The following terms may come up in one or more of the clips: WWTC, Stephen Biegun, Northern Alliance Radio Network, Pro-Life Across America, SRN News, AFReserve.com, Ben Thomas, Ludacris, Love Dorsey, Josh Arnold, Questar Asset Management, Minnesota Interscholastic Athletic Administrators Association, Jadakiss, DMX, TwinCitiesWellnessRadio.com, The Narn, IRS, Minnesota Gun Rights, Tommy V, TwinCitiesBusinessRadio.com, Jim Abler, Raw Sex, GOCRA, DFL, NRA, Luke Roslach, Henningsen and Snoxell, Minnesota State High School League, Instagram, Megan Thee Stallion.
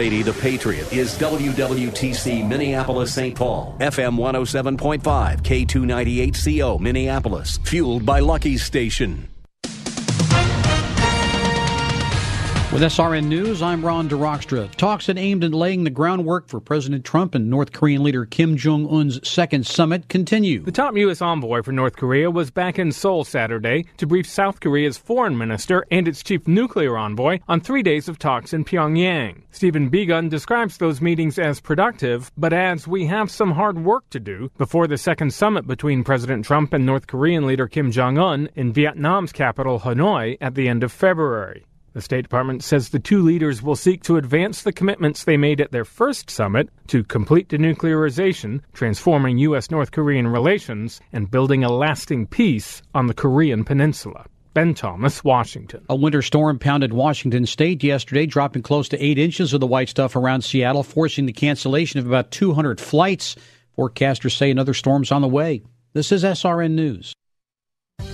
The Patriot is WWTC Minneapolis, St. Paul. FM 107.5, K298CO, Minneapolis. Fueled by Lucky's Station. With SRN News, I'm Ron DeRochstra. Talks had aimed at laying the groundwork for President Trump and North Korean leader Kim Jong-un's second summit continue. The top U.S. envoy for North Korea was back in Seoul Saturday to brief South Korea's foreign minister and its chief nuclear envoy on 3 days of talks in Pyongyang. Stephen Biegun describes those meetings as productive, but adds we have some hard work to do before the second summit between President Trump and North Korean leader Kim Jong-un in Vietnam's capital Hanoi at the end of February. The State Department says the two leaders will seek to advance the commitments they made at their first summit to complete denuclearization, transforming U.S.-North Korean relations, and building a lasting peace on the Korean peninsula. Ben Thomas, Washington. A winter storm pounded Washington state yesterday, dropping close to 8 inches of the white stuff around Seattle, forcing the cancellation of about 200 flights. Forecasters say another storm's on the way. This is SRN News.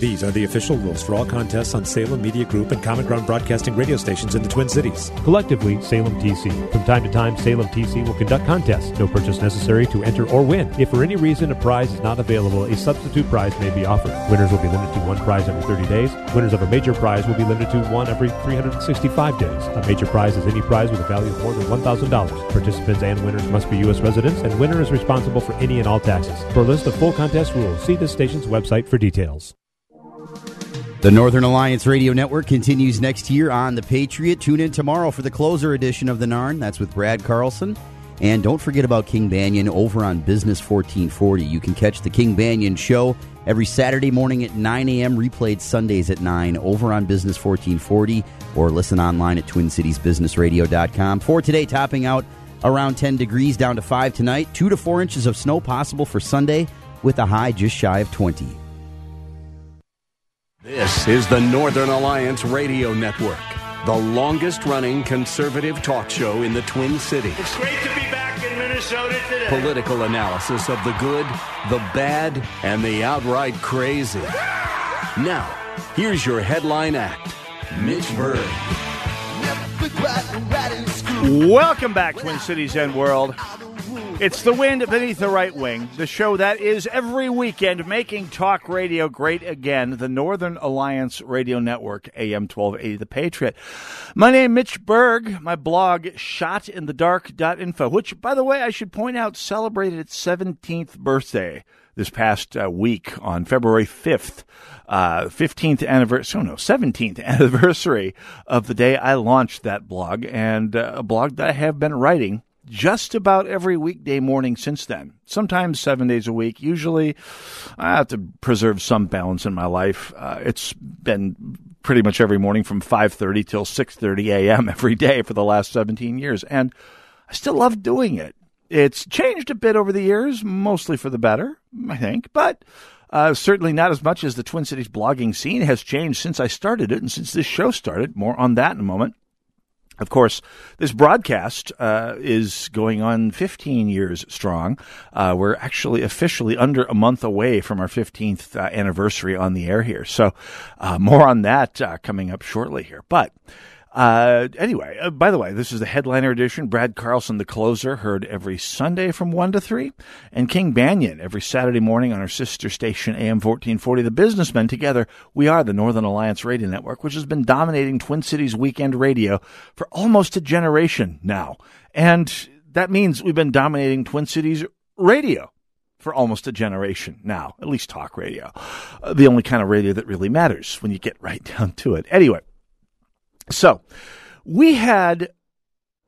These are the official rules for all contests on Salem Media Group and Common Ground Broadcasting radio stations in the Twin Cities. Collectively, Salem TC. From time to time, Salem TC will conduct contests. No purchase necessary to enter or win. If for any reason a prize is not available, a substitute prize may be offered. Winners will be limited to one prize every 30 days. Winners of a major prize will be limited to one every 365 days. A major prize is any prize with a value of more than $1,000. Participants and winners must be U.S. residents, and winner is responsible for any and all taxes. For a list of full contest rules, see this station's website for details. The Northern Alliance Radio Network continues next year on The Patriot. Tune in tomorrow for the closer edition of The Narn. That's with Brad Carlson. And don't forget about King Banaian over on Business 1440. You can catch the King Banaian show every Saturday morning at 9 a.m., replayed Sundays at 9 over on Business 1440, or listen online at TwinCitiesBusinessRadio.com. For today, topping out around 10 degrees, down to 5 tonight. 2 to 4 inches of snow possible for Sunday with a high just shy of 20. This is the Northern Alliance Radio Network, the longest-running conservative talk show in the Twin Cities. It's great to be back in Minnesota today. Political analysis of the good, the bad, and the outright crazy. Now, here's your headline act, Mitch Berg. Welcome back, Twin Cities and world. It's the wind beneath the right wing, the show that is every weekend making talk radio great again, the Northern Alliance Radio Network, AM 1280, The Patriot. My name is Mitch Berg, my blog, shotinthedark.info, which, by the way, I should point out, celebrated its 17th birthday this past week on February 5th, 17th anniversary of the day I launched that blog, and a blog that I have been writing just about every weekday morning since then, sometimes 7 days a week. Usually I have to preserve some balance in my life. It's been pretty much every morning from 5:30 till 6:30 a.m. every day for the last 17 years, and I still love doing it. It's changed a bit over the years, mostly for the better, I think, but certainly not as much as the Twin Cities blogging scene has changed since I started it and since this show started. More on that in a moment. Of course, this broadcast is going on 15 years strong. We're actually officially under a month away from our 15th anniversary on the air here. So more on that coming up shortly here. But anyway, by the way, this is the headliner edition. Brad Carlson, the closer, heard every Sunday from 1 to 3. And King Banaian every Saturday morning on our sister station, AM 1440. The businessmen together, we are the Northern Alliance Radio Network, which has been dominating Twin Cities weekend radio for almost a generation now. And that means we've been dominating Twin Cities radio for almost a generation now, at least talk radio. The only kind of radio that really matters when you get right down to it. Anyway. So we had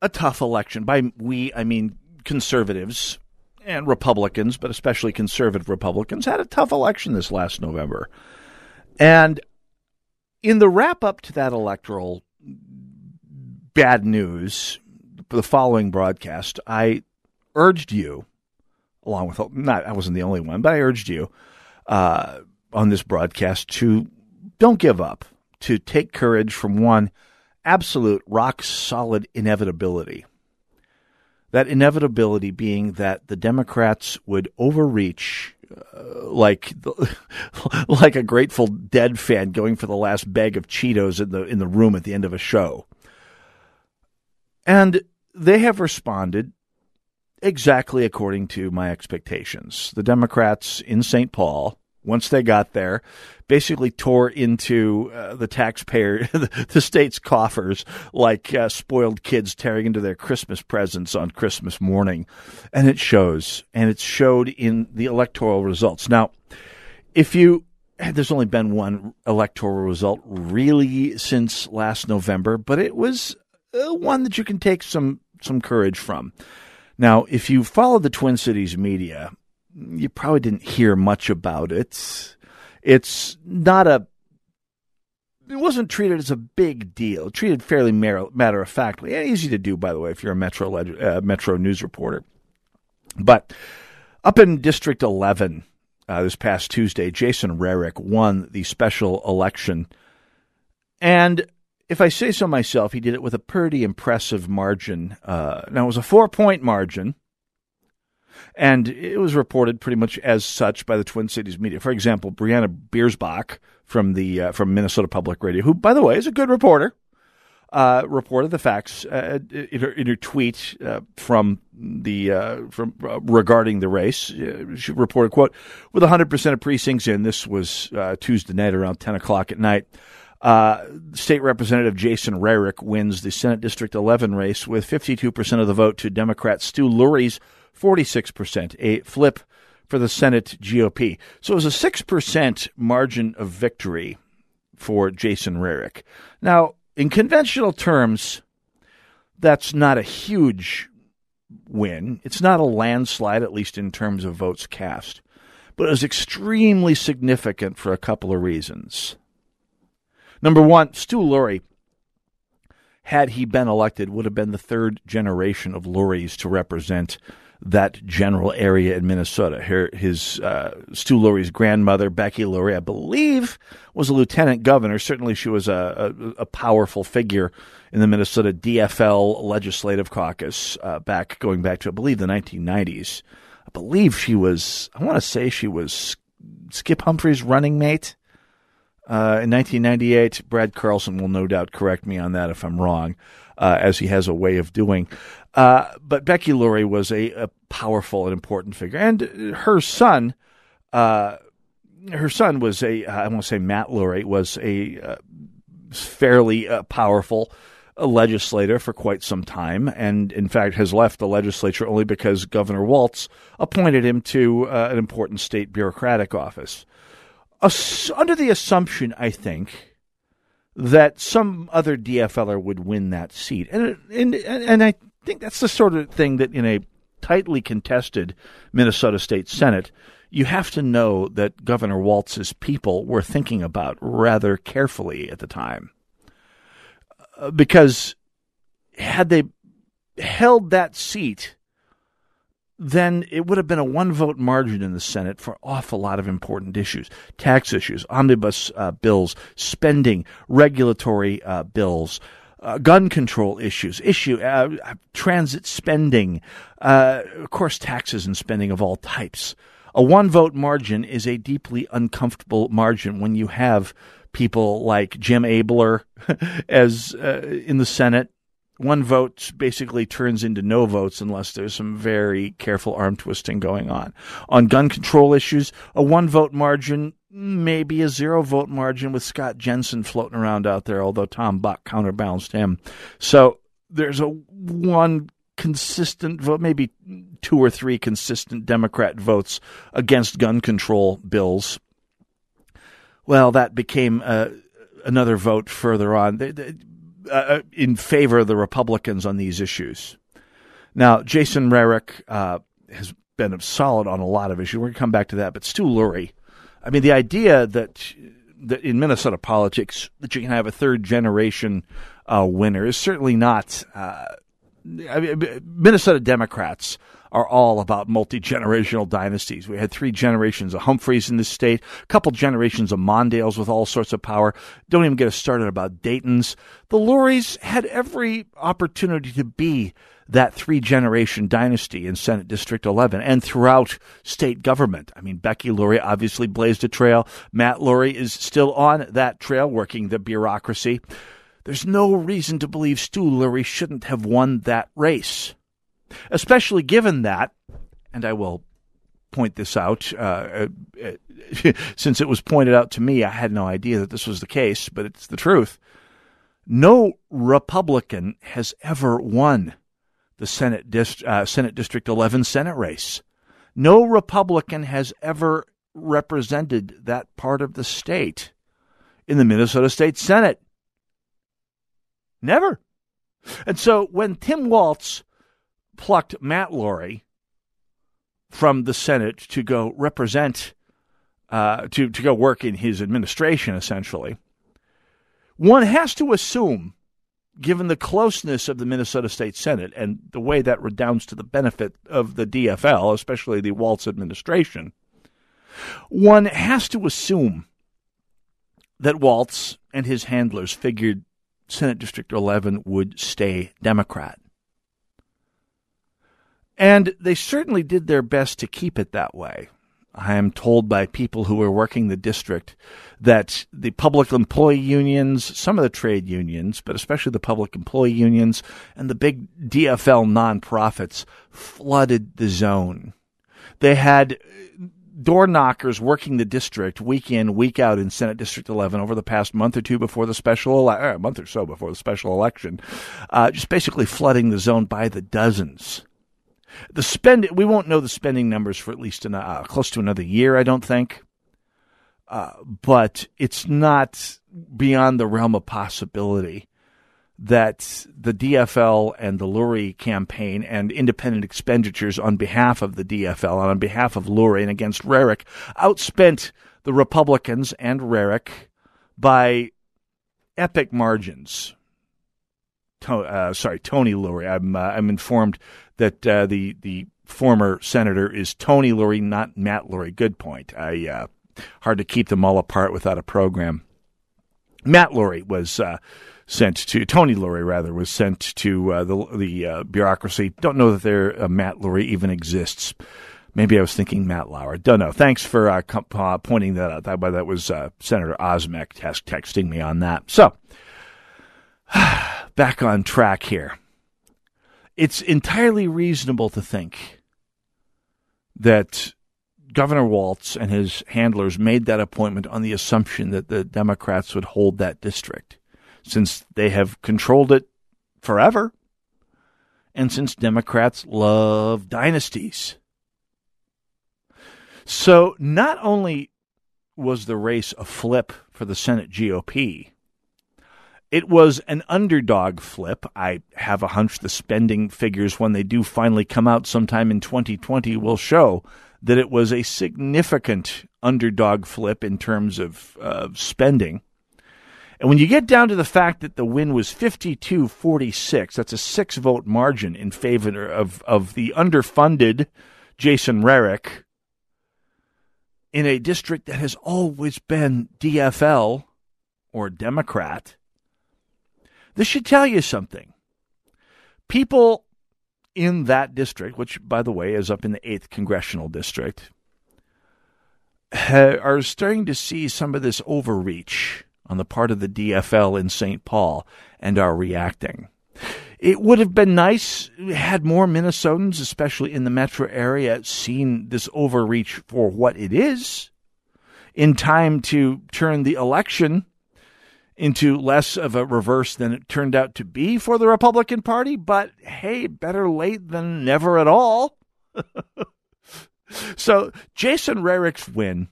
a tough election. By we, I mean conservatives and Republicans, but especially conservative Republicans, had a tough election this last November. And in the wrap-up to that electoral bad news, the the following broadcast, I urged you, along with not I wasn't the only one, but I urged you on this broadcast to don't give up, to take courage from one absolute rock solid inevitability. That inevitability being that the Democrats would overreach like a Grateful Dead fan going for the last bag of Cheetos in the room at the end of a show. And they have responded exactly according to my expectations. The Democrats in St. Paul, once they got there, basically tore into the taxpayer, the state's coffers, like spoiled kids tearing into their Christmas presents on Christmas morning. And it shows, and it showed in the electoral results. Now, there's only been one electoral result really since last November, but it was one that you can take some courage from. Now, if you follow the Twin Cities media, you probably didn't hear much about it. It wasn't treated as a big deal. Treated fairly matter-of-factly. Easy to do, by the way, if you're a Metro News reporter. But up in District 11 this past Tuesday, Jason Rarick won the special election. And if I say so myself, he did it with a pretty impressive margin. Now, it was a 4-point margin. And it was reported pretty much as such by the Twin Cities media. For example, Brianna Biersbach from Minnesota Public Radio, who, by the way, is a good reporter, reported the facts in her tweet regarding the race. She reported, quote, "With 100% of precincts in," this was Tuesday night around 10 o'clock at night, State Representative Jason Rarick wins the Senate District 11 race with 52% of the vote to Democrat Stu Lourey's 46%, a flip for the Senate GOP. So it was a 6% margin of victory for Jason Rarick. Now, in conventional terms, that's not a huge win. It's not a landslide, at least in terms of votes cast. But it was extremely significant for a couple of reasons. Number one, Stu Lourey, had he been elected, would have been the third generation of Loureys to represent that general area in Minnesota. Stu Lourey's grandmother, Becky Lourey, I believe, was a lieutenant governor. Certainly she was a powerful figure in the Minnesota DFL legislative caucus going back to, I believe, the 1990s. I believe she was Skip Humphrey's running mate in 1998. Brad Carlson will no doubt correct me on that if I'm wrong, as he has a way of doing. But Becky Lourey was a powerful and important figure. And her son was I won't say Matt Lourey, was a fairly powerful legislator for quite some time. And in fact has left the legislature only because Governor Walz appointed him to an important state bureaucratic office. Under the assumption, I think, that some other DFLer would win that seat. And I think that's the sort of thing that in a tightly contested Minnesota State Senate, you have to know that Governor Walz's people were thinking about rather carefully at the time. Because had they held that seat, then it would have been a one-vote margin in the Senate for an awful lot of important issues. Tax issues, omnibus bills, spending, regulatory bills, gun control issues, transit spending, of course taxes and spending of all types. A one-vote margin is a deeply uncomfortable margin when you have people like Jim Abler as in the Senate. One vote basically turns into no votes unless there's some very careful arm twisting going on. On gun control issues, a one-vote margin, maybe a zero-vote margin with Scott Jensen floating around out there, although Tom Buck counterbalanced him. So there's a one consistent vote, maybe two or three consistent Democrat votes against gun control bills. Well, that became another vote further on. In favor of the Republicans on these issues. Now, Jason Rarick has been solid on a lot of issues. We're going to come back to that. But Stu Lourey, I mean, the idea that in Minnesota politics that you can have a third-generation winner is certainly not Minnesota Democrats are all about multi-generational dynasties. We had three generations of Humphreys in this state, a couple generations of Mondales with all sorts of power. Don't even get us started about Dayton's. The Loureys had every opportunity to be that three-generation dynasty in Senate District 11 and throughout state government. I mean, Becky Lourey obviously blazed a trail. Matt Lourey is still on that trail working the bureaucracy. There's no reason to believe Stu Lourey shouldn't have won that race, especially given that, and I will point this out, since it was pointed out to me, I had no idea that this was the case, but it's the truth. No Republican has ever won the Senate District 11 Senate race. No Republican has ever represented that part of the state in the Minnesota State Senate. Never. And so when Tim Walz plucked Matt Lourey from the Senate to go represent, to go work in his administration, essentially, one has to assume, given the closeness of the Minnesota State Senate and the way that redounds to the benefit of the DFL, especially the Walz administration, one has to assume that Walz and his handlers figured Senate District 11 would stay Democrat. And they certainly did their best to keep it that way. I am told by people who were working the district that the public employee unions, some of the trade unions, but especially the public employee unions and the big DFL nonprofits flooded the zone. They had door knockers working the district week in, week out in Senate District 11 over the past month or two before the special election, just basically flooding the zone by the dozens. The spend, we won't know the spending numbers for at least close to another year, I don't think. But it's not beyond the realm of possibility that the DFL and the Lourey campaign and independent expenditures on behalf of the DFL and on behalf of Lourey and against Rarick outspent the Republicans and Rarick by epic margins. Tony Lourey. I'm informed that the former senator is Tony Lourey, not Matt Lourey. Good point. Hard to keep them all apart without a program. Matt Lourey was sent to the bureaucracy. Don't know that there Matt Lourey even exists. Maybe I was thinking Matt Lauer. Don't know. Thanks for pointing that out. That was Senator Osmek texting me on that. So back on track here. It's entirely reasonable to think that Governor Walz and his handlers made that appointment on the assumption that the Democrats would hold that district, since they have controlled it forever, and since Democrats love dynasties. So not only was the race a flip for the Senate GOP, it was an underdog flip. I have a hunch the spending figures, when they do finally come out sometime in 2020, will show that it was a significant underdog flip in terms of spending. And when you get down to the fact that the win was 52-46, that's a 6-vote margin in favor of the underfunded Jason Rarick in a district that has always been DFL or Democrat, this should tell you something. People in that district, which, by the way, is up in the 8th Congressional District, are starting to see some of this overreach on the part of the DFL in St. Paul and are reacting. It would have been nice had more Minnesotans, especially in the metro area, seen this overreach for what it is in time to turn the election into less of a reverse than it turned out to be for the Republican Party, but hey, better late than never at all. So Jason Rarick's win,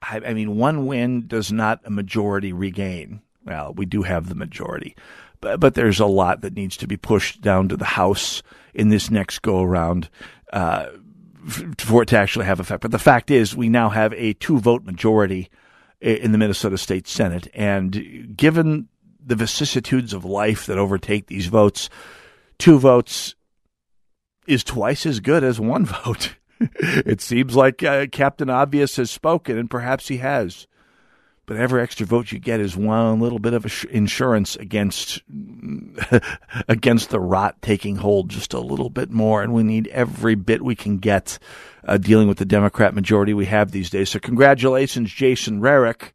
I mean, one win does not a majority regain. Well, we do have the majority, but there's a lot that needs to be pushed down to the House in this next go-around for it to actually have effect. But the fact is we now have a 2-vote majority in the Minnesota State Senate. And given the vicissitudes of life that overtake these votes, Two votes is twice as good as one vote. It seems like Captain Obvious has spoken, and perhaps he has. But every extra vote you get is one little bit of insurance against the rot taking hold just a little bit more. And we need every bit we can get dealing with the Democrat majority we have these days. So congratulations, Jason Rarick.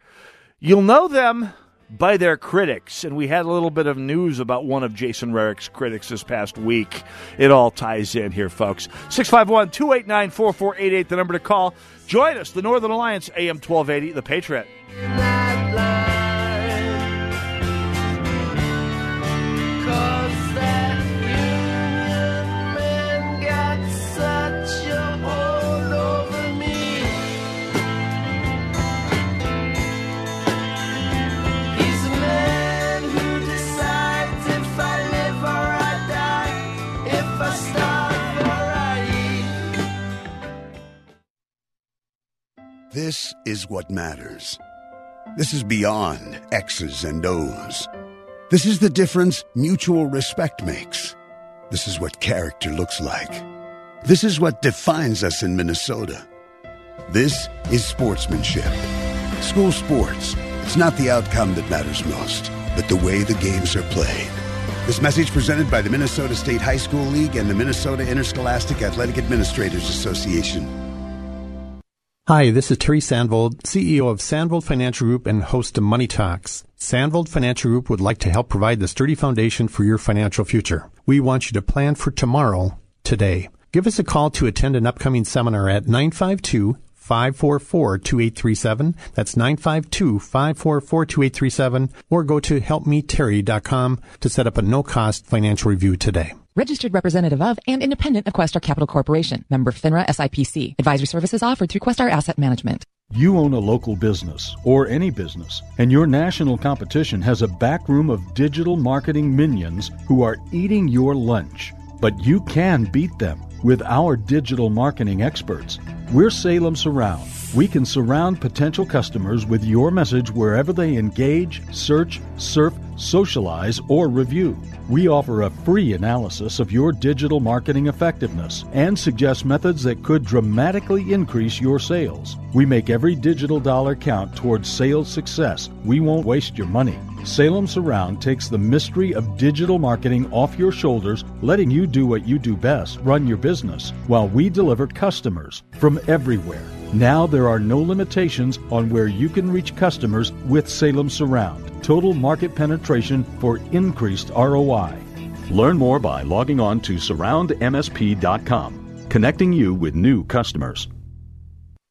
You'll know them by their critics. And we had a little bit of news about one of Jason Rarick's critics this past week. It all ties in here, folks. 651-289-4488, the number to call. Join us, the Northern Alliance, AM 1280, The Patriot. This is what matters. This is beyond X's and O's. This is the difference mutual respect makes. This is what character looks like. This is what defines us in Minnesota. This is sportsmanship. School sports, it's not the outcome that matters most, but the way the games are played. This message presented by the Minnesota State High School League and the Minnesota Interscholastic Athletic Administrators Association. Hi, this is Terry Sandvold, CEO of Sandvold Financial Group and host of Money Talks. Sandvold Financial Group would like to help provide the sturdy foundation for your financial future. We want you to plan for tomorrow, today. Give us a call to attend an upcoming seminar at 952-544-2837. That's 952-544-2837. Or go to helpmeterry.com to set up a no-cost financial review today. Registered representative of and independent of Questar Capital Corporation. Member FINRA SIPC. Advisory services offered through Questar Asset Management. You own a local business, or any business, and your national competition has a backroom of digital marketing minions who are eating your lunch. But you can beat them with our digital marketing experts. We're Salem Surround. We can surround potential customers with your message wherever they engage, search, surf, socialize, or review. We offer a free analysis of your digital marketing effectiveness and suggest methods that could dramatically increase your sales. We make every digital dollar count towards sales success. We won't waste your money. Salem Surround takes the mystery of digital marketing off your shoulders, letting you do what you do best, run your business, while we deliver customers from everywhere. Now there are no limitations on where you can reach customers with Salem Surround. Total market penetration for increased ROI. Learn more by logging on to surroundmsp.com, connecting you with new customers.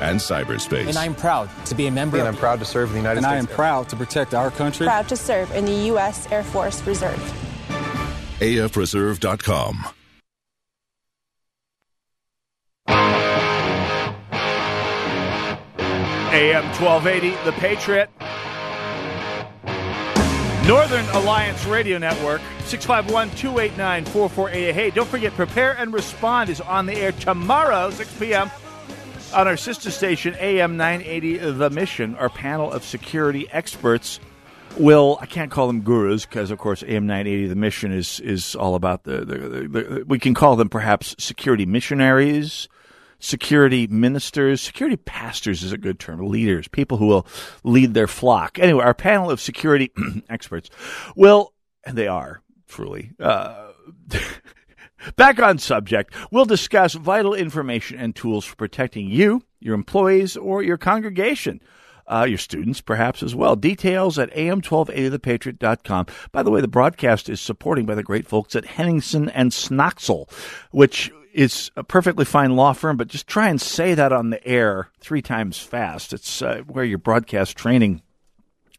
and cyberspace. And I'm proud to be a member. And I'm proud to serve in the United States. And I am proud to protect our country. Proud to serve in the U.S. Air Force Reserve. AFReserve.com. AM 1280, The Patriot. Northern Alliance Radio Network, 651-289-4488. Hey, don't forget, Prepare and Respond is on the air tomorrow, 6 p.m., on our sister station, AM 980, The Mission. Our panel of security experts will, I can't call them gurus because, of course, AM 980, The Mission is all about we can call them perhaps security missionaries, security ministers, security pastors is a good term, leaders, people who will lead their flock. Anyway, our panel of security experts will, and they are truly, back on subject, we'll discuss vital information and tools for protecting you, your employees, or your congregation your students perhaps as well. Details at am1280thepatriot.com. By the way, the broadcast is supported by the great folks at Henningsen and Snoxell, which is a perfectly fine law firm, but just try and say that on the air three times fast. It's where your broadcast training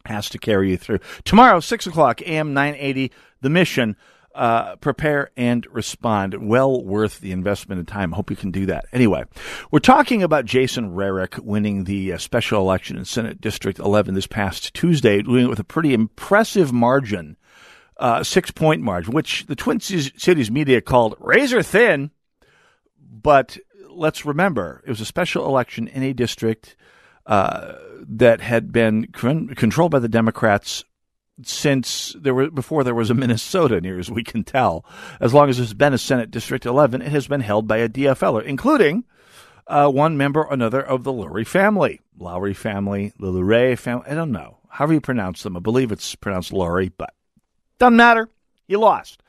has to carry you through. Tomorrow, 6 o'clock, AM 980, The Mission. Prepare and respond. Well worth the investment in time. Hope you can do that. Anyway, we're talking about Jason Rarick winning the special election in Senate District 11 this past Tuesday, doing it with a pretty impressive margin, 6-point margin, which the Twin Cities media called razor thin. But let's remember, it was a special election in a district that had been controlled by the Democrats since before there was a Minnesota, near as we can tell. As long as there's been a Senate District 11, it has been held by a DFLer, including one member or another of the Lourey family. Lourey family, the Lourey family, I don't know. However you pronounce them. I believe it's pronounced Lourey, but doesn't matter. You lost.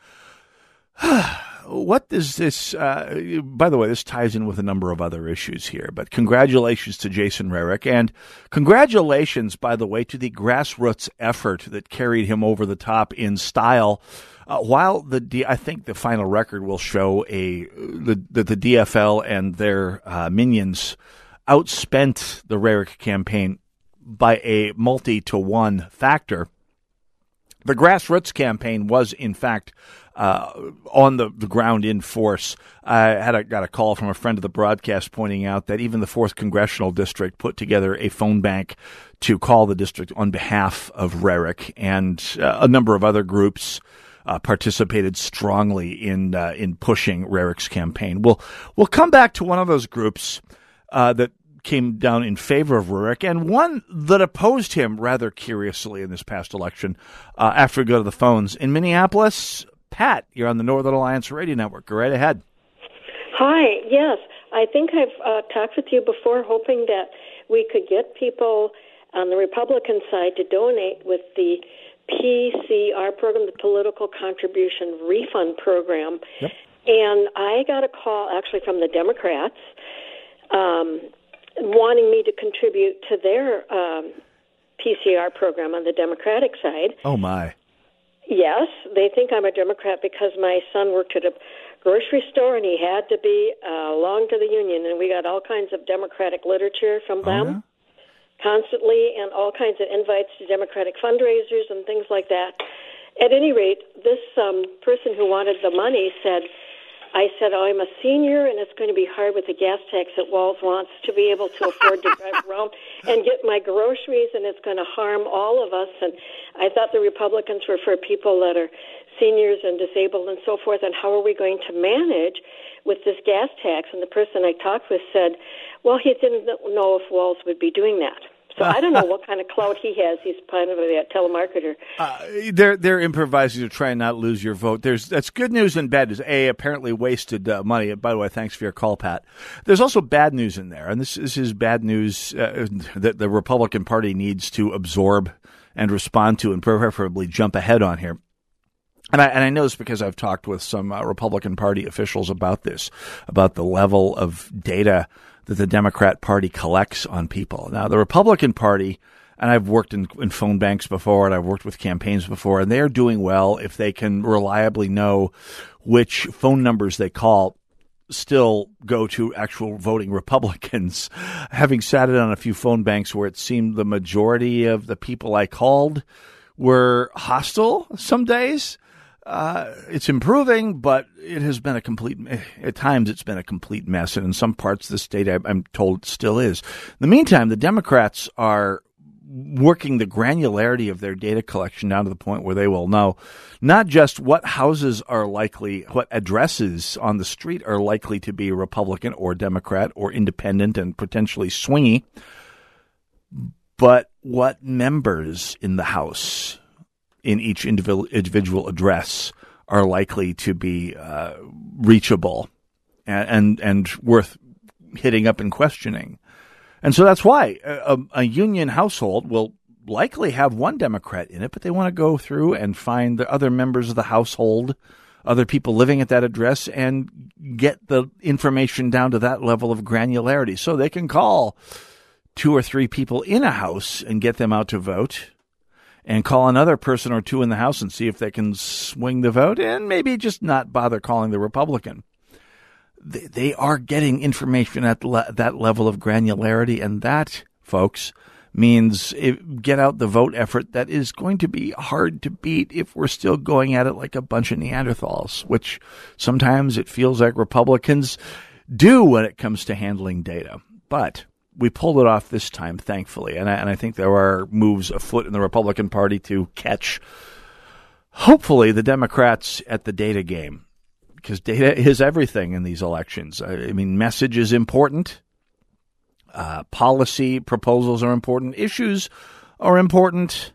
What does this, by the way, this ties in with a number of other issues here, but congratulations to Jason Rarick, and congratulations, by the way, to the grassroots effort that carried him over the top in style. While I think the final record will show that the DFL and their minions outspent the Rarick campaign by a multi-to-1 factor, the grassroots campaign was, in fact, on the ground in force. I got a call from a friend of the broadcast pointing out that even the 4th Congressional District put together a phone bank to call the district on behalf of Rarick, and a number of other groups participated strongly in pushing Rarick's campaign. We'll come back to one of those groups that came down in favor of Rarick, and one that opposed him rather curiously in this past election. After we go to the phones in Minneapolis, Pat, you're on the Northern Alliance Radio Network. Go right ahead. Hi. Yes, I think I've talked with you before, hoping that we could get people on the Republican side to donate with the PCR program, the Political Contribution Refund Program. Yep. And I got a call, actually, from the Democrats wanting me to contribute to their PCR program on the Democratic side. Oh, my. Yes, they think I'm a Democrat because my son worked at a grocery store and he had to be long to the union, and we got all kinds of Democratic literature from them constantly, and all kinds of invites to Democratic fundraisers and things like that. At any rate, this person who wanted the money said, "Oh, I'm a senior, and it's going to be hard with the gas tax that Walz wants to be able to afford to drive around and get my groceries, and it's going to harm all of us." And I thought the Republicans were for people that are seniors and disabled and so forth, and how are we going to manage with this gas tax? And the person I talked with said, well, he didn't know if Walz would be doing that. So I don't know what kind of clout he has. He's kind of a telemarketer. They're improvising to try and not lose your vote. That's good news and bad news. A, apparently wasted money. By the way, thanks for your call, Pat. There's also bad news in there, and this is bad news that the Republican Party needs to absorb and respond to and preferably jump ahead on here. And I know this because I've talked with some Republican Party officials about this, about the level of data that the Democrat Party collects on people. Now, the Republican Party, and I've worked in phone banks before, and I've worked with campaigns before, and they're doing well if they can reliably know which phone numbers they call still go to actual voting Republicans. Having sat in on a few phone banks where it seemed the majority of the people I called were hostile some days. It's improving, but it has been at times it's been a complete mess. And in some parts of the state, I'm told, it still is. In the meantime, the Democrats are working the granularity of their data collection down to the point where they will know not just what houses are likely, what addresses on the street are likely to be Republican or Democrat or independent and potentially swingy, but what members in the House in each individual address are likely to be reachable and worth hitting up and questioning. And so that's why a union household will likely have one Democrat in it, but they want to go through and find the other members of the household, other people living at that address, and get the information down to that level of granularity so they can call two or three people in a house and get them out to vote, and call another person or two in the house and see if they can swing the vote, and maybe just not bother calling the Republican. They are getting information at that level of granularity, and that, folks, means get out the vote effort that is going to be hard to beat if we're still going at it like a bunch of Neanderthals, which sometimes it feels like Republicans do when it comes to handling data. But we pulled it off this time, thankfully, and I think there are moves afoot in the Republican Party to catch, hopefully, the Democrats at the data game, because data is everything in these elections. I mean, message is important. Policy proposals are important. Issues are important.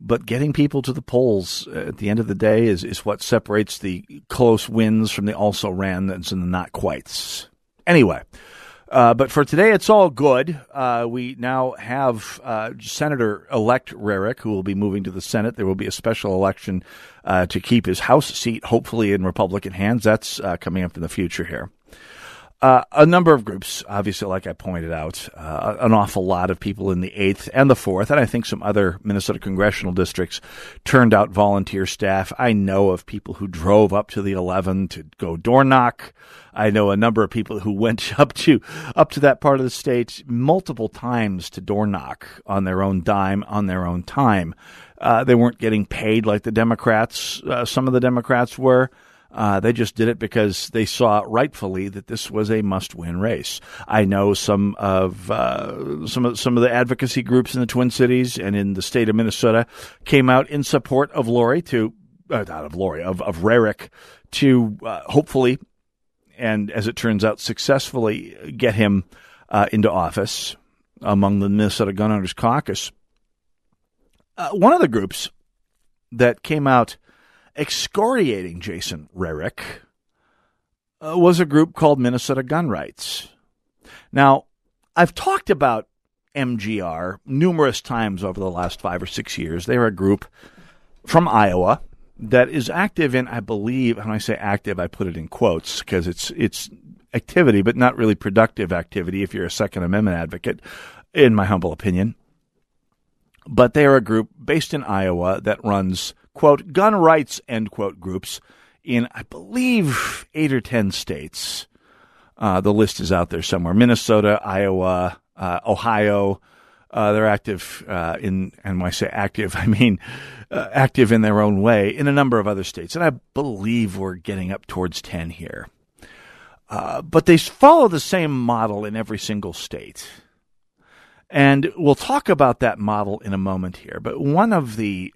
But getting people to the polls at the end of the day is what separates the close wins from the also-rans and the not-quites. Anyway. But for today, it's all good. We now have Senator-elect Rarick, who will be moving to the Senate. There will be a special election to keep his House seat, hopefully in Republican hands. That's coming up in the future here. A number of groups, obviously, like I pointed out, an awful lot of people in the 8th and the 4th, and I think some other Minnesota congressional districts turned out volunteer staff. I know of people who drove up to the 11 to go door knock. I know a number of people who went up to that part of the state multiple times to door knock on their own dime, on their own time. They weren't getting paid like the Democrats, some of the Democrats were. They just did it because they saw rightfully that this was a must-win race. I know some of the advocacy groups in the Twin Cities and in the state of Minnesota came out in support of Rarick to hopefully, and as it turns out, successfully get him into office among the Minnesota Gun Owners Caucus. One of the groups that came out excoriating Jason Rarick was a group called Minnesota Gun Rights. Now, I've talked about MGR numerous times over the last 5 or 6 years. They're a group from Iowa that is active in, I believe, when I say active, I put it in quotes because it's activity, but not really productive activity if you're a Second Amendment advocate, in my humble opinion. But they are a group based in Iowa that runs, quote, gun rights, end quote, groups in, I believe, 8 or 10 states. The list is out there somewhere. Minnesota, Iowa, Ohio. They're active in, and when I say active, I mean active in their own way in a number of other states. And I believe we're getting up towards 10 here. But they follow the same model in every single state. And we'll talk about that model in a moment here. But one of the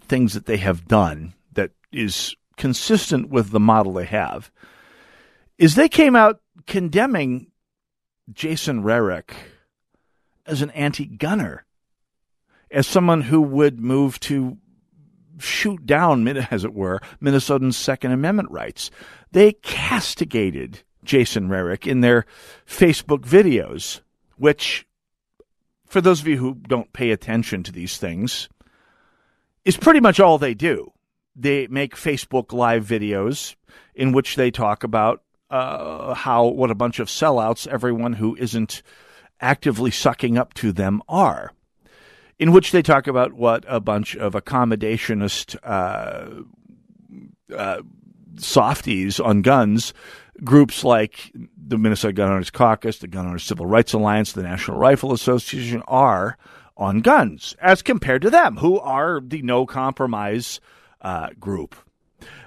things that they have done that is consistent with the model they have is they came out condemning Jason Rarick as an anti-gunner, as someone who would move to shoot down, as it were, Minnesotans' Second Amendment rights. They castigated Jason Rarick in their Facebook videos, which, for those of you who don't pay attention to these things, is pretty much all they do. They make Facebook Live videos in which they talk about what a bunch of sellouts everyone who isn't actively sucking up to them are, in which they talk about what a bunch of accommodationist softies on guns, groups like the Minnesota Gun Owners Caucus, the Gun Owners Civil Rights Alliance, the National Rifle Association are on guns as compared to them, who are the no compromise group,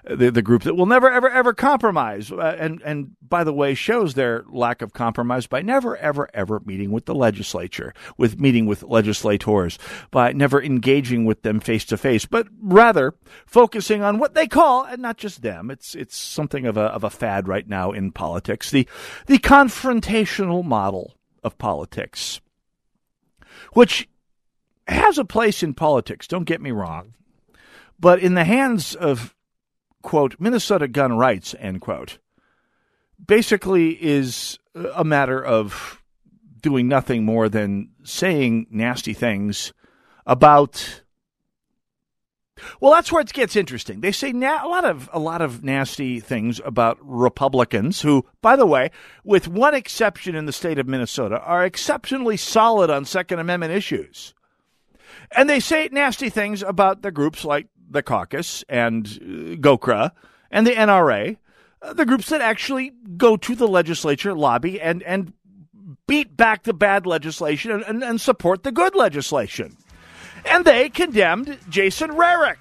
the group that will never, ever, ever compromise. And by the way, shows their lack of compromise by never, ever, ever meeting with the legislature, with meeting with legislators, by never engaging with them face to face, but rather focusing on what they call, and not just them, it's something of a fad right now in politics, the confrontational model of politics, which has a place in politics, don't get me wrong, but in the hands of, quote, Minnesota gun rights, end quote, basically is a matter of doing nothing more than saying nasty things about Well, that's where it gets interesting. They say a lot of nasty things about Republicans who, by the way, with one exception in the state of Minnesota, are exceptionally solid on Second Amendment issues. And they say nasty things about the groups like the caucus and GOCRA and the NRA, the groups that actually go to the legislature, lobby, and beat back the bad legislation and support the good legislation. And they condemned Jason Rarick.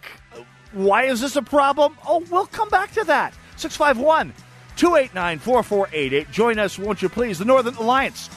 Why is this a problem? Oh, we'll come back to that. 651-289-4488. Join us, won't you please? The Northern Alliance.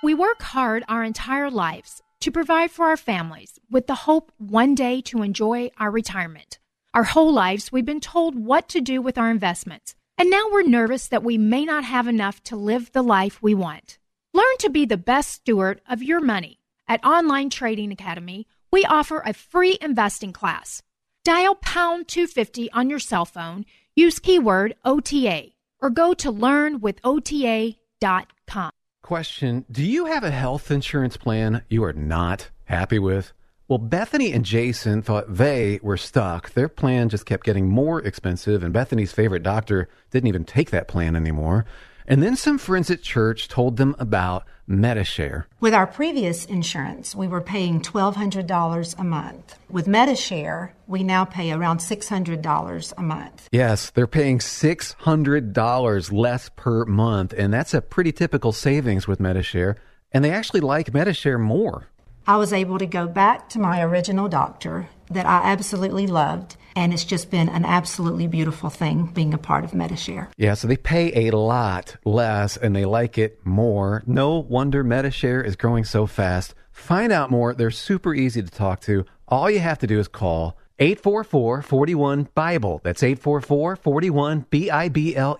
We work hard our entire lives to provide for our families with the hope one day to enjoy our retirement. Our whole lives we've been told what to do with our investments, and now we're nervous that we may not have enough to live the life we want. Learn to be the best steward of your money. At Online Trading Academy, we offer a free investing class. Dial pound 250 on your cell phone, use keyword OTA, or go to learnwithota.com. Question, do you have a health insurance plan you are not happy with? Well, Bethany and Jason thought they were stuck. Their plan just kept getting more expensive, and Bethany's favorite doctor didn't even take that plan anymore. And then some friends at church told them about MediShare. With our previous insurance, we were paying $1,200 a month. With MediShare, we now pay around $600 a month. Yes, they're paying $600 less per month, and that's a pretty typical savings with MediShare, and they actually like MediShare more. I was able to go back to my original doctor that I absolutely loved, and it's just been an absolutely beautiful thing being a part of MediShare. Yeah, so they pay a lot less, and they like it more. No wonder MediShare is growing so fast. Find out more. They're super easy to talk to. All you have to do is call 844-41-BIBLE. That's 844-41-BIBLE,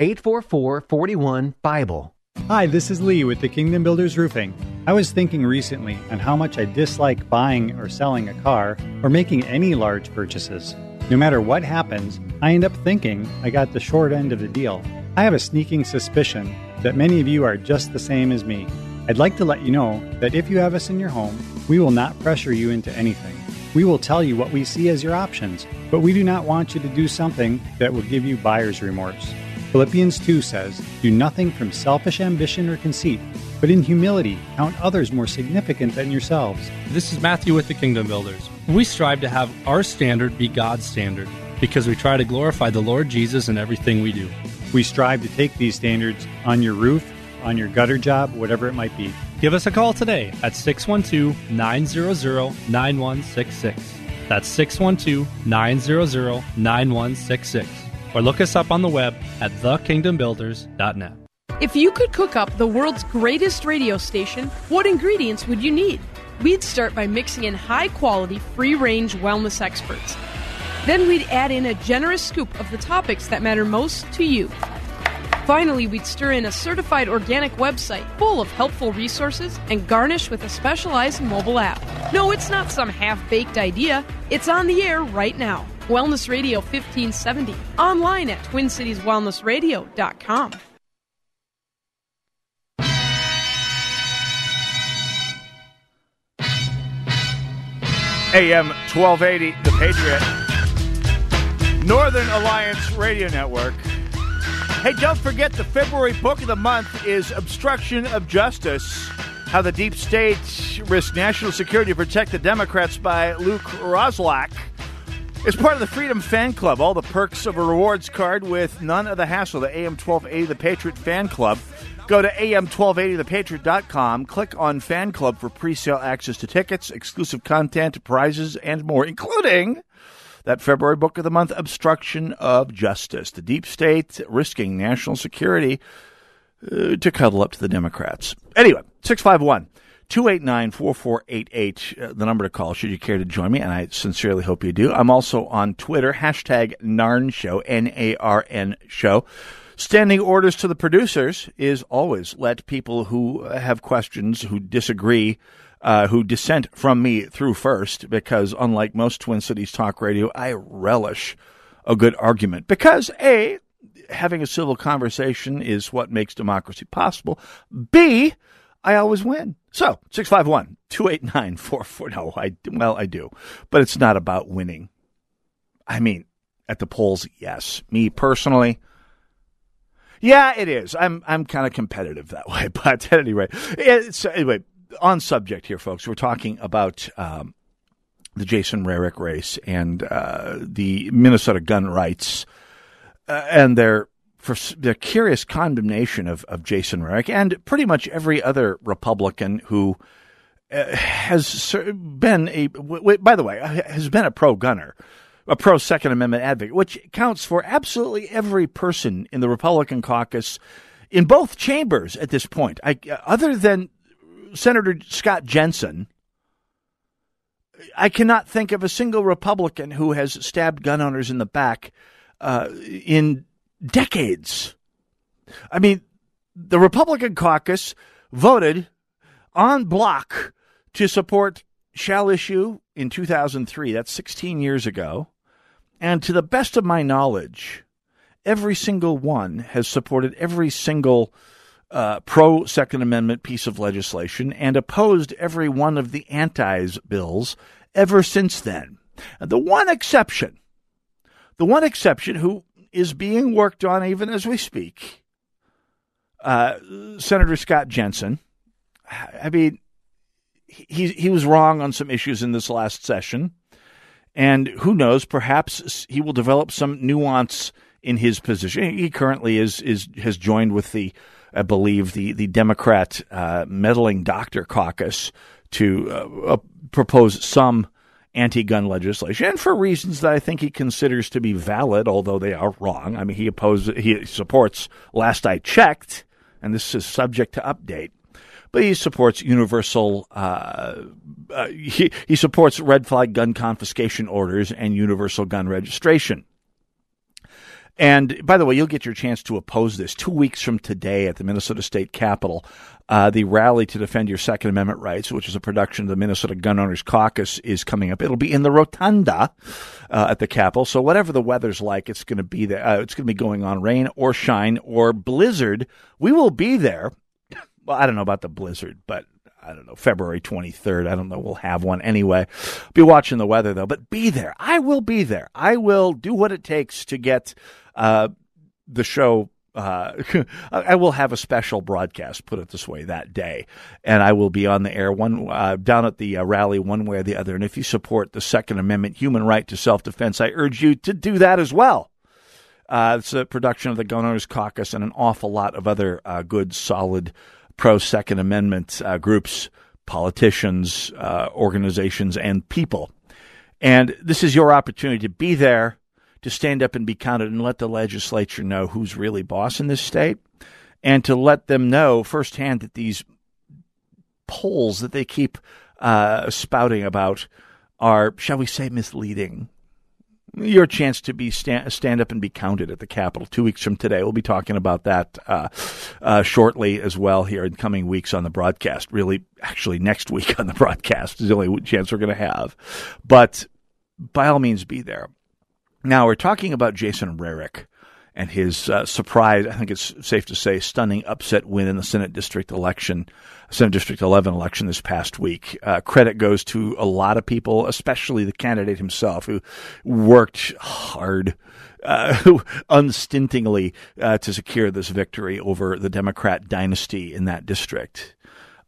844-41-BIBLE. Hi, this is Lee with the Kingdom Builders Roofing. I was thinking recently on how much I dislike buying or selling a car or making any large purchases. No matter what happens, I end up thinking I got the short end of the deal. I have a sneaking suspicion that many of you are just the same as me. I'd like to let you know that if you have us in your home, we will not pressure you into anything. We will tell you what we see as your options, but we do not want you to do something that will give you buyer's remorse. Philippians 2 says, "Do nothing from selfish ambition or conceit, but in humility count others more significant than yourselves." This is Matthew with the Kingdom Builders. We strive to have our standard be God's standard because we try to glorify the Lord Jesus in everything we do. We strive to take these standards on your roof, on your gutter job, whatever it might be. Give us a call today at 612-900-9166. That's 612-900-9166. Or look us up on the web at thekingdombuilders.net. If you could cook up the world's greatest radio station, what ingredients would you need? We'd start by mixing in high-quality, free-range wellness experts. Then we'd add in a generous scoop of the topics that matter most to you. Finally, we'd stir in a certified organic website full of helpful resources and garnish with a specialized mobile app. No, it's not some half-baked idea. It's on the air right now. Wellness Radio 1570, online at TwinCitiesWellnessRadio.com. AM 1280, The Patriot, Northern Alliance Radio Network. Hey, don't forget the February book of the month is Obstruction of Justice, How the Deep State Risks National Security to Protect the Democrats by Luke Roslach. It's part of the Freedom Fan Club. All the perks of a rewards card with none of the hassle. The AM 1280 The Patriot Fan Club. Go to am1280thepatriot.com. Click on Fan Club for pre-sale access to tickets, exclusive content, prizes, and more, including that February book of the month, Obstruction of Justice. The Deep State Risking National Security to Cuddle Up to the Democrats. Anyway, 651. 289-4488, the number to call should you care to join me, and I sincerely hope you do. I'm also on Twitter, #NarnShow, NARN Show. Standing orders to the producers is always let people who have questions, who disagree, who dissent from me through first, because unlike most Twin Cities talk radio, I relish a good argument. Because A, having a civil conversation is what makes democracy possible. B, I always win. So, 651-289-44. I do. But it's not about winning. I mean, at the polls, yes. Me personally, yeah, it is. I'm kind of competitive that way. But at any rate, anyway, on subject here, folks, we're talking about the Jason Rarick race and the Minnesota gun rights and their curious condemnation of Jason Rarick and pretty much every other Republican who has been a pro-gunner, a pro-Second Amendment advocate, which counts for absolutely every person in the Republican caucus in both chambers at this point. Other than Senator Scott Jensen, I cannot think of a single Republican who has stabbed gun owners in the back in decades. I mean, the Republican caucus voted en bloc to support shall issue in 2003. That's 16 years ago. And to the best of my knowledge, every single one has supported every single pro-Second Amendment piece of legislation and opposed every one of the antis bills ever since then. And the one exception who is being worked on even as we speak, Senator Scott Jensen, I mean, he was wrong on some issues in this last session. And who knows, perhaps he will develop some nuance in his position. He currently has joined with the Democrat meddling doctor caucus to propose some anti-gun legislation, and for reasons that I think he considers to be valid, although they are wrong. I mean, he supports, last I checked, and this is subject to update, but he supports universal, he supports red flag gun confiscation orders and universal gun registration. And by the way, you'll get your chance to oppose this 2 weeks from today at the Minnesota State Capitol, the rally to defend your Second Amendment rights, which is a production of the Minnesota Gun Owners Caucus, is coming up. It'll be in the rotunda at the Capitol. So whatever the weather's like, it's going to be there. It's going to be going on, rain or shine or blizzard. We will be there. Well, I don't know about the blizzard, but I don't know, February 23rd. I don't know. We'll have one anyway. Be watching the weather, though, but be there. I will be there. I will do what it takes to get the show. I will have a special broadcast, put it this way, that day. And I will be on the air down at the rally one way or the other. And if you support the Second Amendment, human right to self-defense, I urge you to do that as well. It's a production of the Gun Owners Caucus and an awful lot of other good, solid pro-Second Amendment groups, politicians, organizations, and people. And this is your opportunity to be there, to stand up and be counted, and let the legislature know who's really boss in this state, and to let them know firsthand that these polls that they keep spouting about are, shall we say, misleading. Your chance to be stand up and be counted at the Capitol 2 weeks from today. We'll be talking about that shortly as well here in coming weeks on the broadcast. Really, actually, next week on the broadcast is the only chance we're going to have. But by all means, be there. Now, we're talking about Jason Rarick and his surprise, I think it's safe to say, stunning upset win in the Senate District 11 election this past week. Credit goes to a lot of people, especially the candidate himself, who worked hard, unstintingly, to secure this victory over the Democrat dynasty in that district.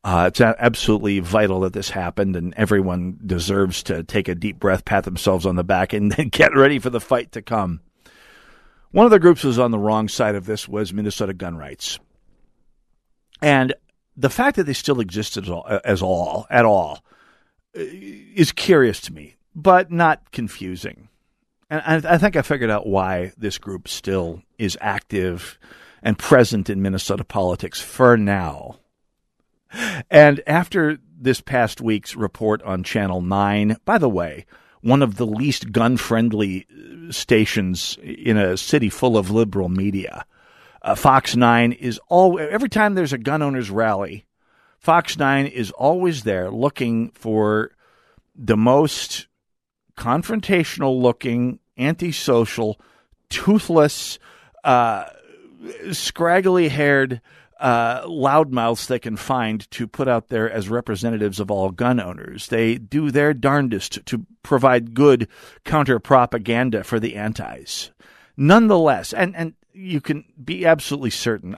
It's absolutely vital that this happened, and everyone deserves to take a deep breath, pat themselves on the back, and then get ready for the fight to come. One of the groups who was on the wrong side of this was Minnesota gun rights. And the fact that they still exist at all is curious to me, but not confusing. And I think I figured out why this group still is active and present in Minnesota politics for now. And after this past week's report on Channel 9, by the way, one of the least gun-friendly stations in a city full of liberal media. Fox 9 is every time there's a gun owners rally, Fox 9 is always there looking for the most confrontational looking, antisocial, toothless, scraggly haired loudmouths they can find to put out there as representatives of all gun owners. They do their darndest to provide good counter propaganda for the antis. Nonetheless, and you can be absolutely certain,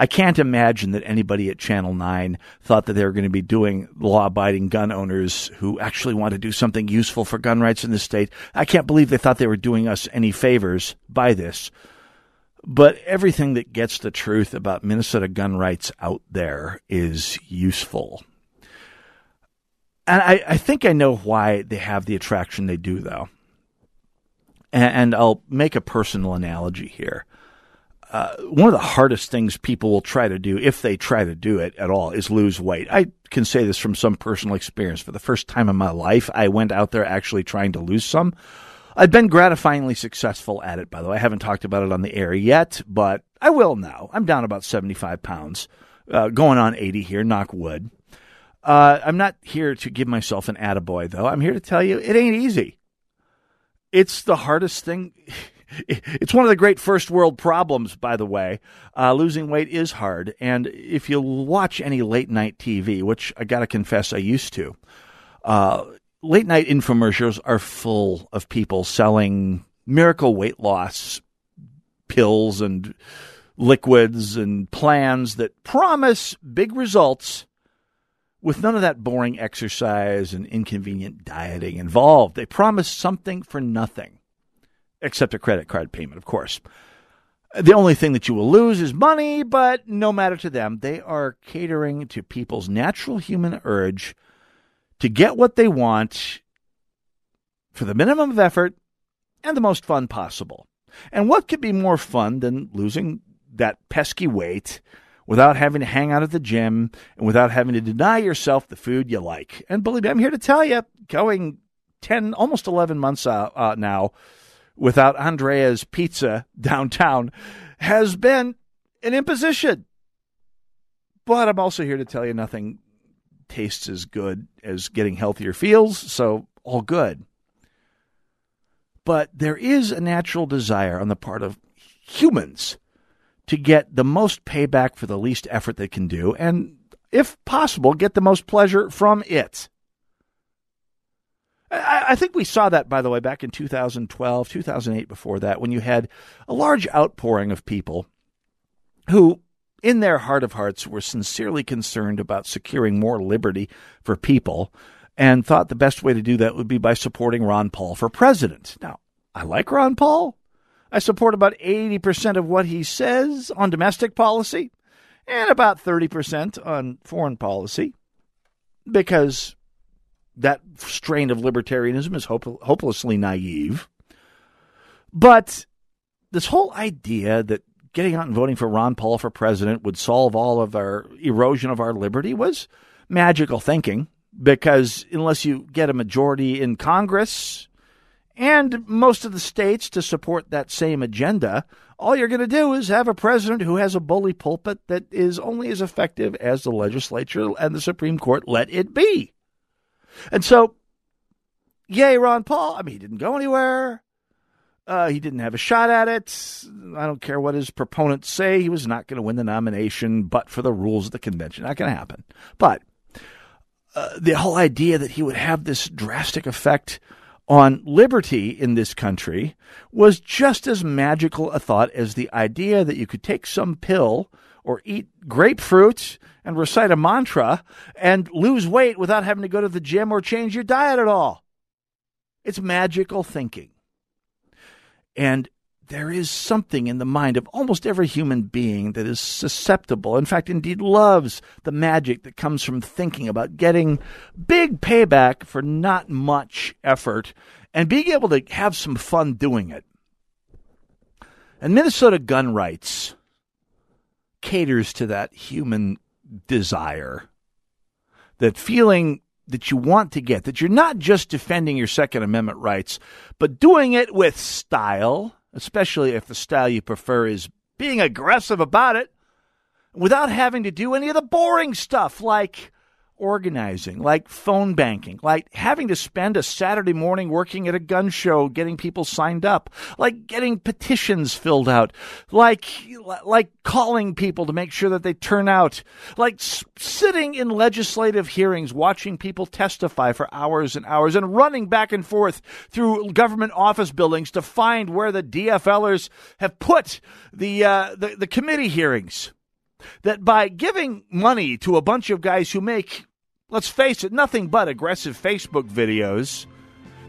I can't imagine that anybody at Channel 9 thought that they were going to be doing law-abiding gun owners who actually want to do something useful for gun rights in this state. I can't believe they thought they were doing us any favors by this. But everything that gets the truth about Minnesota gun rights out there is useful. And I think I know why they have the attraction they do, though. And I'll make a personal analogy here. One of the hardest things people will try to do, if they try to do it at all, is lose weight. I can say this from some personal experience. For the first time in my life, I went out there actually trying to lose some. I've been gratifyingly successful at it, by the way. I haven't talked about it on the air yet, but I will now. I'm down about 75 pounds, going on 80 here, knock wood. I'm not here to give myself an attaboy, though. I'm here to tell you it ain't easy. It's the hardest thing... It's one of the great first world problems, by the way. Losing weight is hard. And if you watch any late night TV, which I got to confess I used to, late night infomercials are full of people selling miracle weight loss pills and liquids and plans that promise big results with none of that boring exercise and inconvenient dieting involved. They promise something for nothing. Except a credit card payment, of course. The only thing that you will lose is money, but no matter to them. They are catering to people's natural human urge to get what they want for the minimum of effort and the most fun possible. And what could be more fun than losing that pesky weight without having to hang out at the gym and without having to deny yourself the food you like? And believe me, I'm here to tell you, going 10, almost 11 months now, without Andrea's Pizza downtown has been an imposition. But I'm also here to tell you nothing tastes as good as getting healthier feels, so all good. But there is a natural desire on the part of humans to get the most payback for the least effort they can do, and if possible, get the most pleasure from it. I think we saw that, by the way, back in 2012, 2008, before that, when you had a large outpouring of people who, in their heart of hearts, were sincerely concerned about securing more liberty for people and thought the best way to do that would be by supporting Ron Paul for president. Now, I like Ron Paul. I support about 80% of what he says on domestic policy and about 30% on foreign policy because that strain of libertarianism is hopelessly naive. But this whole idea that getting out and voting for Ron Paul for president would solve all of our erosion of our liberty was magical thinking, because unless you get a majority in Congress and most of the states to support that same agenda, all you're going to do is have a president who has a bully pulpit that is only as effective as the legislature and the Supreme Court let it be. And so, yay, Ron Paul. I mean, he didn't go anywhere. He didn't have a shot at it. I don't care what his proponents say. He was not going to win the nomination, but for the rules of the convention. Not going to happen. But the whole idea that he would have this drastic effect on liberty in this country was just as magical a thought as the idea that you could take some pill or eat grapefruit and recite a mantra and lose weight without having to go to the gym or change your diet at all. It's magical thinking. And there is something in the mind of almost every human being that is susceptible, in fact, indeed loves the magic that comes from thinking about getting big payback for not much effort and being able to have some fun doing it. And Minnesota gun rights caters to that human desire, that feeling that you want to get, that you're not just defending your Second Amendment rights, but doing it with style, especially if the style you prefer is being aggressive about it without having to do any of the boring stuff like organizing, like phone banking, like having to spend a Saturday morning working at a gun show, getting people signed up, like getting petitions filled out, like calling people to make sure that they turn out, like sitting in legislative hearings, watching people testify for hours and hours and running back and forth through government office buildings to find where the DFLers have put the committee hearings. That by giving money to a bunch of guys who make, let's face it, nothing but aggressive Facebook videos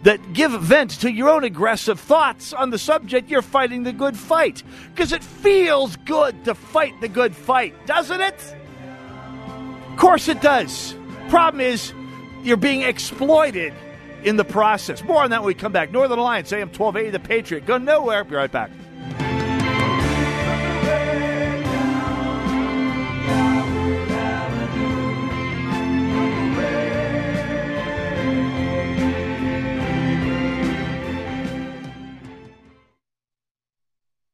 that give vent to your own aggressive thoughts on the subject, you're fighting the good fight. Because it feels good to fight the good fight, doesn't it? Of course it does. Problem is, you're being exploited in the process. More on that when we come back. Northern Alliance, AM 1280, The Patriot. Go nowhere. Be right back.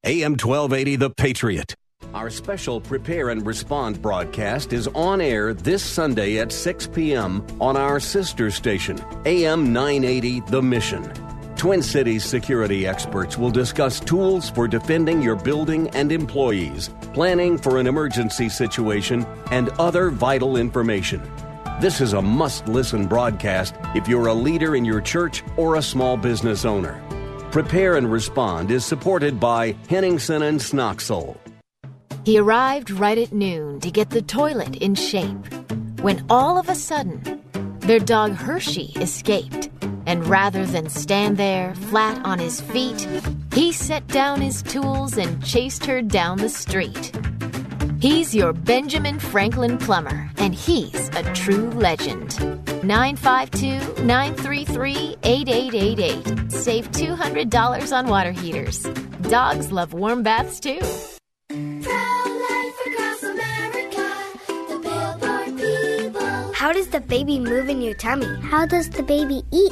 AM 1280, The Patriot. Our special Prepare and Respond broadcast is on air this Sunday at 6 p.m. on our sister station, AM 980, The Mission. Twin Cities security experts will discuss tools for defending your building and employees, planning for an emergency situation, and other vital information. This is a must-listen broadcast if you're a leader in your church or a small business owner. Prepare and Respond is supported by Henningsen and Snoxell. He arrived right at noon to get the toilet in shape when all of a sudden their dog Hershey escaped, and rather than stand there flat on his feet, he set down his tools and chased her down the street. He's your Benjamin Franklin plumber, and he's a true legend. 952-933-8888. Save $200 on water heaters. Dogs love warm baths, too. Pro-life across America, the Billboard people. How does the baby move in your tummy? How does the baby eat?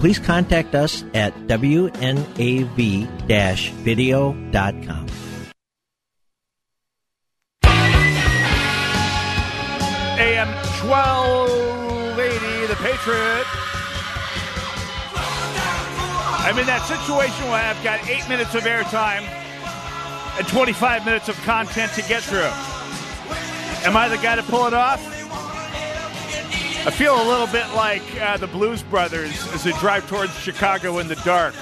Please contact us at wnav-video.com. AM 1280, The Patriot. I'm in that situation where I've got 8 minutes of airtime and 25 minutes of content to get through. Am I the guy to pull it off? I feel a little bit like the Blues Brothers as they drive towards Chicago in the dark.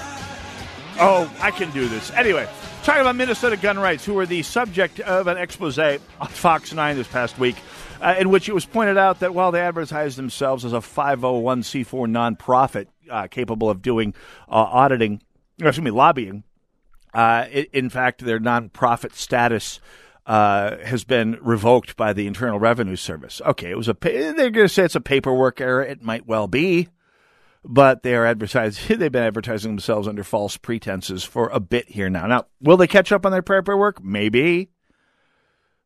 Oh, I can do this. Anyway, talking about Minnesota gun rights, who were the subject of an expose on Fox 9 this past week, in which it was pointed out that while they advertise themselves as a 501c4 nonprofit capable of doing lobbying, in fact, their nonprofit status has been revoked by the Internal Revenue Service. Okay, it was they're going to say it's a paperwork error. It might well be, but they've been advertising themselves under false pretenses for a bit here now. Now, will they catch up on their paperwork? Maybe.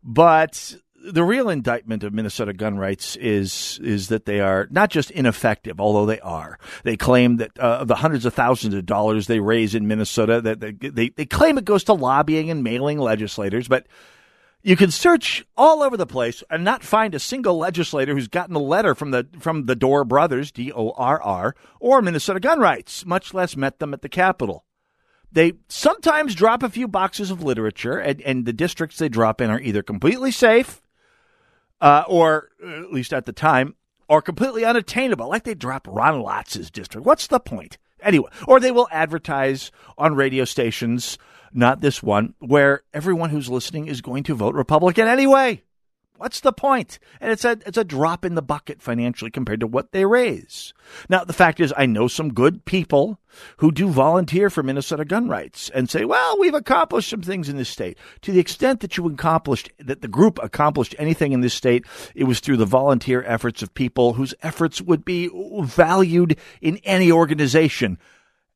But the real indictment of Minnesota gun rights is that they are not just ineffective, although they are. They claim that of the hundreds of thousands of dollars they raise in Minnesota, that they claim it goes to lobbying and mailing legislators. But you can search all over the place and not find a single legislator who's gotten a letter from the Dorr brothers, D-O-R-R, or Minnesota gun rights, much less met them at the Capitol. They sometimes drop a few boxes of literature, and the districts they drop in are either completely safe, or at least at the time, are completely unattainable, like they drop Ron Lotz's district. What's the point? Anyway, or they will advertise on radio stations, not this one, where everyone who's listening is going to vote Republican anyway. What's the point? And it's a drop in the bucket financially compared to what they raise. Now, the fact is, I know some good people who do volunteer for Minnesota gun rights and say, well, we've accomplished some things in this state. To the extent that the group accomplished anything in this state, it was through the volunteer efforts of people whose efforts would be valued in any organization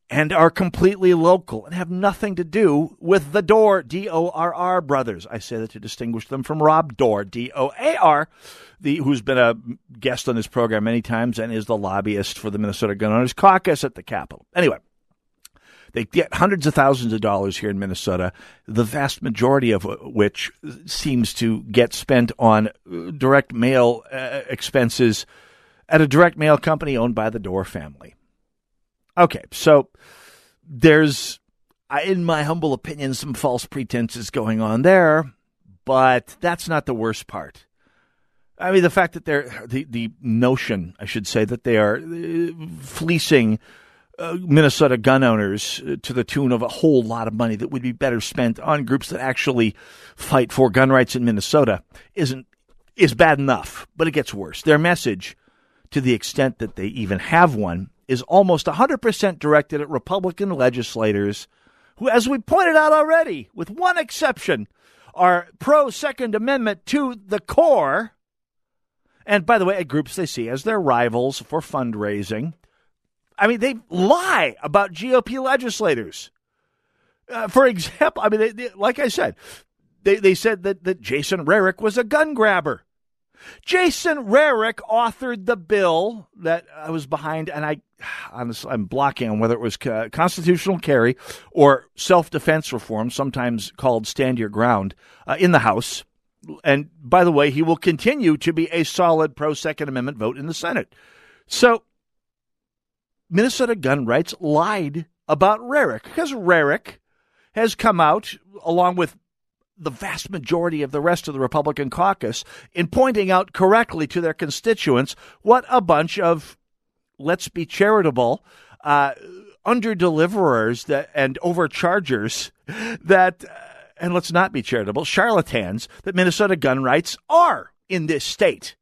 and are completely local and have nothing to do with the Dorr, D-O-R-R brothers. I say that to distinguish them from Rob Dorr, D-O-A-R, who's been a guest on this program many times and is the lobbyist for the Minnesota Gun Owners Caucus at the Capitol. Anyway, they get hundreds of thousands of dollars here in Minnesota, the vast majority of which seems to get spent on direct mail expenses at a direct mail company owned by the Dorr family. Okay, so there's, in my humble opinion, some false pretenses going on there, but that's not the worst part. I mean, the fact that the notion, I should say, that they are fleecing Minnesota gun owners to the tune of a whole lot of money that would be better spent on groups that actually fight for gun rights in Minnesota is bad enough, but it gets worse. Their message, to the extent that they even have one, is almost 100% directed at Republican legislators who, as we pointed out already, with one exception, are pro-Second Amendment to the core, and, by the way, at groups they see as their rivals for fundraising. I mean, they lie about GOP legislators. For example, I mean, they, like I said, they said that Jason Rarick was a gun grabber. Jason Rarick authored the bill that I was behind, and I'm blocking on whether it was constitutional carry or self-defense reform, sometimes called Stand Your Ground, in the House. And, by the way, he will continue to be a solid pro-Second Amendment vote in the Senate. So Minnesota gun rights lied about Rarick, because Rarick has come out, along with the vast majority of the rest of the Republican caucus, in pointing out correctly to their constituents what a bunch of, let's be charitable, underdeliverers and overchargers that, and let's not be charitable, charlatans that Minnesota gun rights are in this state.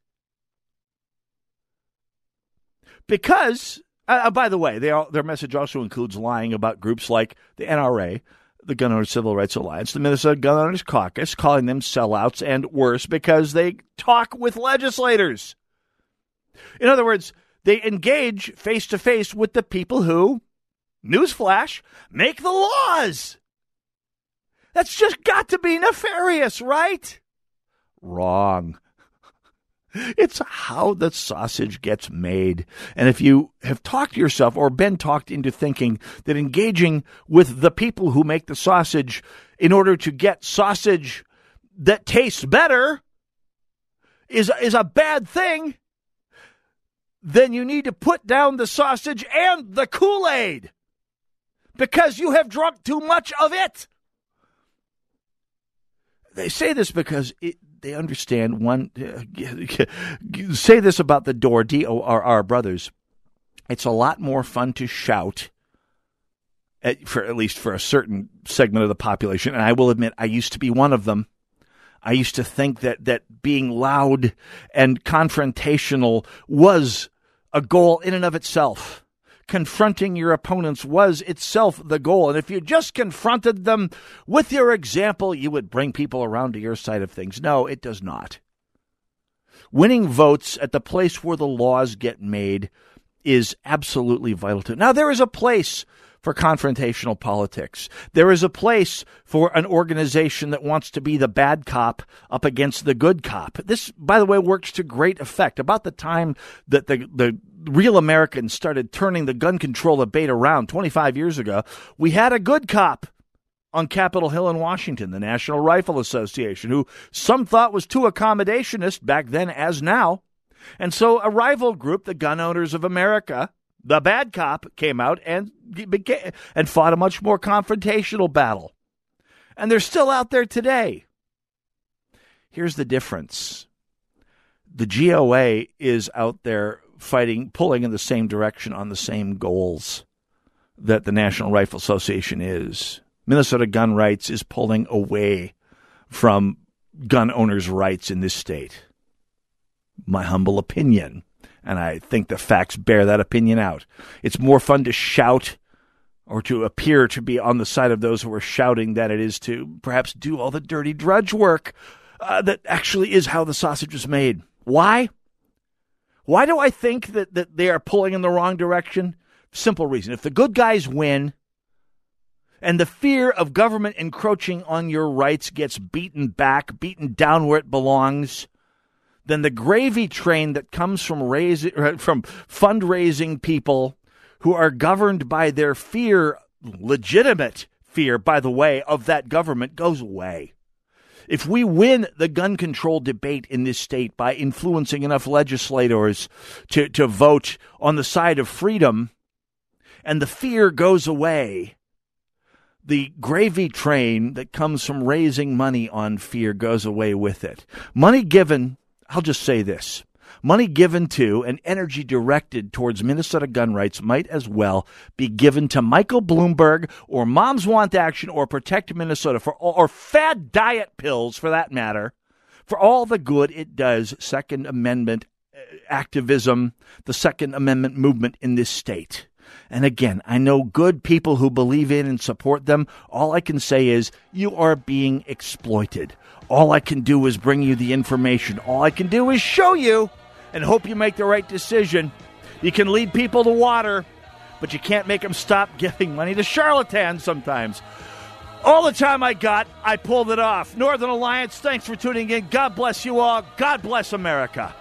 Because, by the way, their message also includes lying about groups like the NRA, the Gun Owners Civil Rights Alliance, the Minnesota Gun Owners Caucus, calling them sellouts and worse because they talk with legislators. In other words, they engage face-to-face with the people who, newsflash, make the laws. That's just got to be nefarious, right? Wrong. It's how the sausage gets made. And if you have talked yourself or been talked into thinking that engaging with the people who make the sausage in order to get sausage that tastes better is a bad thing, then you need to put down the sausage and the Kool-Aid because you have drunk too much of it. They say this because they understand one. Say this about the Dorr, D-O-R-R brothers. It's a lot more fun to shout, at least for a certain segment of the population. And I will admit, I used to be one of them. I used to think that being loud and confrontational was a goal in and of itself. confronting your opponents was itself the goal. And if you just confronted them with your example, you would bring people around to your side of things. No, it does not. Winning votes at the place where the laws get made is absolutely vital to it. Now, there is a place for confrontational politics. There is a place for an organization that wants to be the bad cop up against the good cop. This, by the way, works to great effect. About the time that the real Americans started turning the gun control debate around 25 years ago, we had a good cop on Capitol Hill in Washington, the National Rifle Association, who some thought was too accommodationist back then as now. And so a rival group, the Gun Owners of America, the bad cop, came out and fought a much more confrontational battle. And they're still out there today. Here's the difference. The GOA is out there fighting, pulling in the same direction on the same goals that the National Rifle Association is. Minnesota Gun Rights is pulling away from gun owners' rights in this state. My humble opinion. And I think the facts bear that opinion out. It's more fun to shout or to appear to be on the side of those who are shouting than it is to perhaps do all the dirty drudge work that actually is how the sausage was made. Why? Why do I think that they are pulling in the wrong direction? Simple reason. If the good guys win and the fear of government encroaching on your rights gets beaten back, beaten down where it belongs, then the gravy train that comes from fundraising people who are governed by their fear, legitimate fear, by the way, of that government goes away. If we win the gun control debate in this state by influencing enough legislators to vote on the side of freedom and the fear goes away, the gravy train that comes from raising money on fear goes away with it. Money given, I'll just say this. Money given to and energy directed towards Minnesota gun rights might as well be given to Michael Bloomberg or Moms Want Action or Protect Minnesota or fad diet pills, for that matter, for all the good it does Second Amendment activism, the Second Amendment movement in this state. And again, I know good people who believe in and support them. All I can say is you are being exploited. All I can do is bring you the information. All I can do is show you and hope you make the right decision. You can lead people to water, but you can't make them stop giving money to charlatans sometimes. All the time I got, I pulled it off. Northern Alliance, thanks for tuning in. God bless you all. God bless America.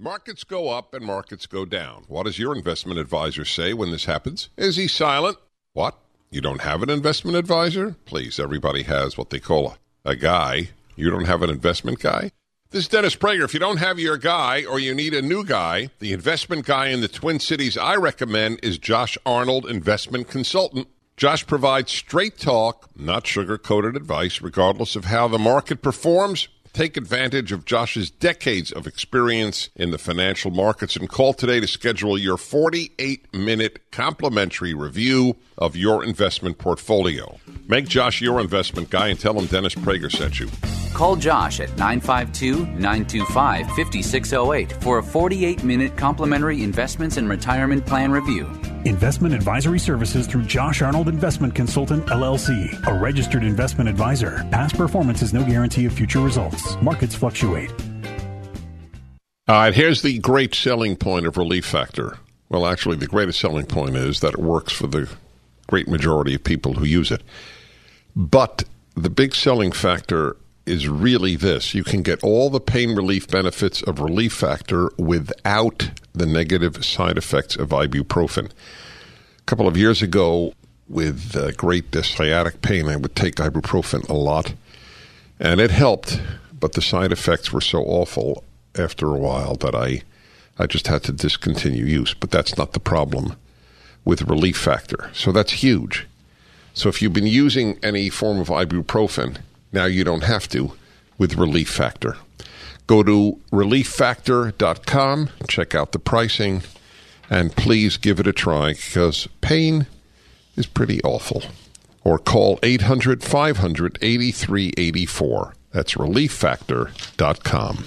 Markets go up and markets go down. What does your investment advisor say when this happens? Is he silent? What? You don't have an investment advisor? Please, everybody has what they call a guy. You don't have an investment guy? This is Dennis Prager. If you don't have your guy or you need a new guy, the investment guy in the Twin Cities I recommend is Josh Arnold, investment consultant. Josh provides straight talk, not sugar-coated advice, regardless of how the market performs. Take advantage of Josh's decades of experience in the financial markets and call today to schedule your 48-minute complimentary review of your investment portfolio. Make Josh your investment guy and tell him Dennis Prager sent you. Call Josh at 952-925-5608 for a 48-minute complimentary investments and retirement plan review. Investment advisory services through Josh Arnold Investment Consultant, LLC, a registered investment advisor. Past performance is no guarantee of future results. Markets fluctuate. All right, here's the great selling point of Relief Factor. Well, actually, the greatest selling point is that it works for the great majority of people who use it. But the big selling factor is really this. You can get all the pain relief benefits of Relief Factor without the negative side effects of ibuprofen. A couple of years ago, with great sciatic pain, I would take ibuprofen a lot, and it helped, but the side effects were so awful after a while that I just had to discontinue use. But that's not the problem with Relief Factor. So that's huge. So if you've been using any form of ibuprofen, now you don't have to with Relief Factor. Go to relieffactor.com, check out the pricing, and please give it a try because pain is pretty awful. Or call 800-500-8384. That's relieffactor.com.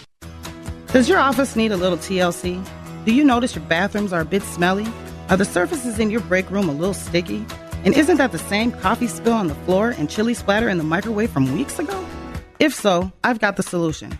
Does your office need a little TLC? Do you notice your bathrooms are a bit smelly? Are the surfaces in your break room a little sticky? And isn't that the same coffee spill on the floor and chili splatter in the microwave from weeks ago? If so, I've got the solution.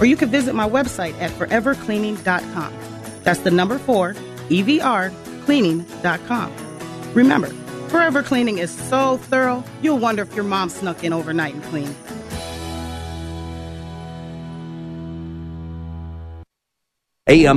Or you can visit my website at forevercleaning.com. That's the number 4, EVRcleaning.com. Remember, Forever Cleaning is so thorough, you'll wonder if your mom snuck in overnight and cleaned. AM.